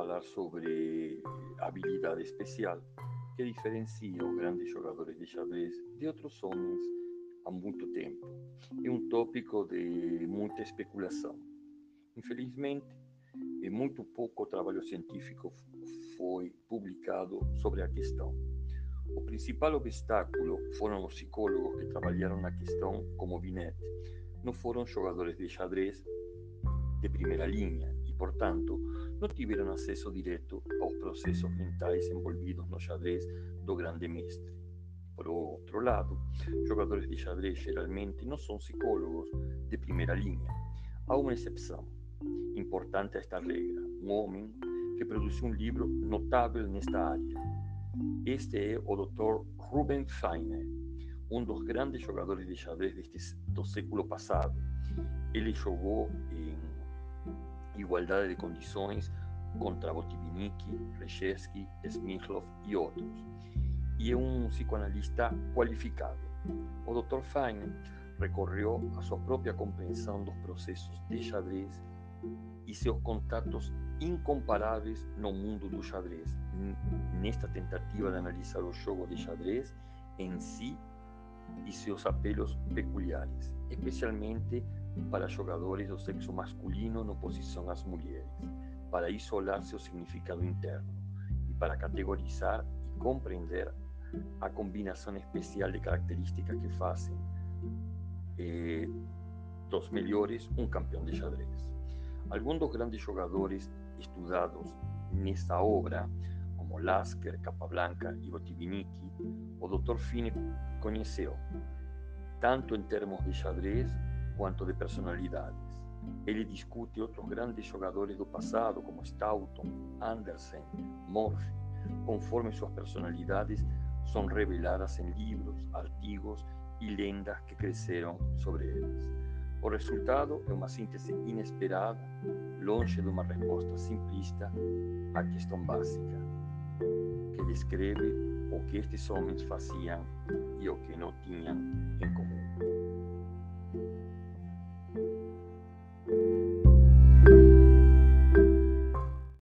falar sobre habilidade especial que diferencia o grande jogador de xadrez de outros homens há muito tempo. É um tópico de muita especulação. Infelizmente, muito pouco trabalho científico foi publicado sobre a questão. O principal obstáculo foram os psicólogos que trabalharam na questão, como Binet. Não foram jogadores de xadrez de primeira linha e, portanto, não tiveram acesso direto aos processos mentais envolvidos no xadrez do grande mestre. Por outro lado, jogadores de xadrez geralmente não são psicólogos de primeira linha. Há uma exceção importante a esta regra: um homem que produziu um livro notável nesta área. Este é o Dr. Ruben Fine, um dos grandes jogadores de xadrez do século passado. Ele jogou em igualdade de condições contra Botvinnik, Reshevsky, Smyslov e outros, e é um psicoanalista qualificado. O Dr. Fine recorreu à sua própria compreensão dos processos de xadrez e seus contatos incomparáveis no mundo do xadrez, nesta tentativa de analisar o jogo de xadrez em si e seus apelos peculiares, especialmente para jogadores do sexo masculino na oposição às mulheres, para isolar seu significado interno e para categorizar e compreender a combinação especial de características que fazem dos melhores um campeão de xadrez. Alguns dos grandes jogadores estudados nessa obra, como Lasker, Capablanca e Botvinnik, o Dr. Fine conheceu, tanto em termos de xadrez quanto de personalidades. Ele discute outros grandes jogadores do passado, como Staunton, Andersen, Morphy, conforme suas personalidades são reveladas em livros, artigos e lendas que cresceram sobre elas. O resultado é uma síntese inesperada, longe de uma resposta simplista à questão básica, que descreve o que estes homens faziam e o que não tinham em comum.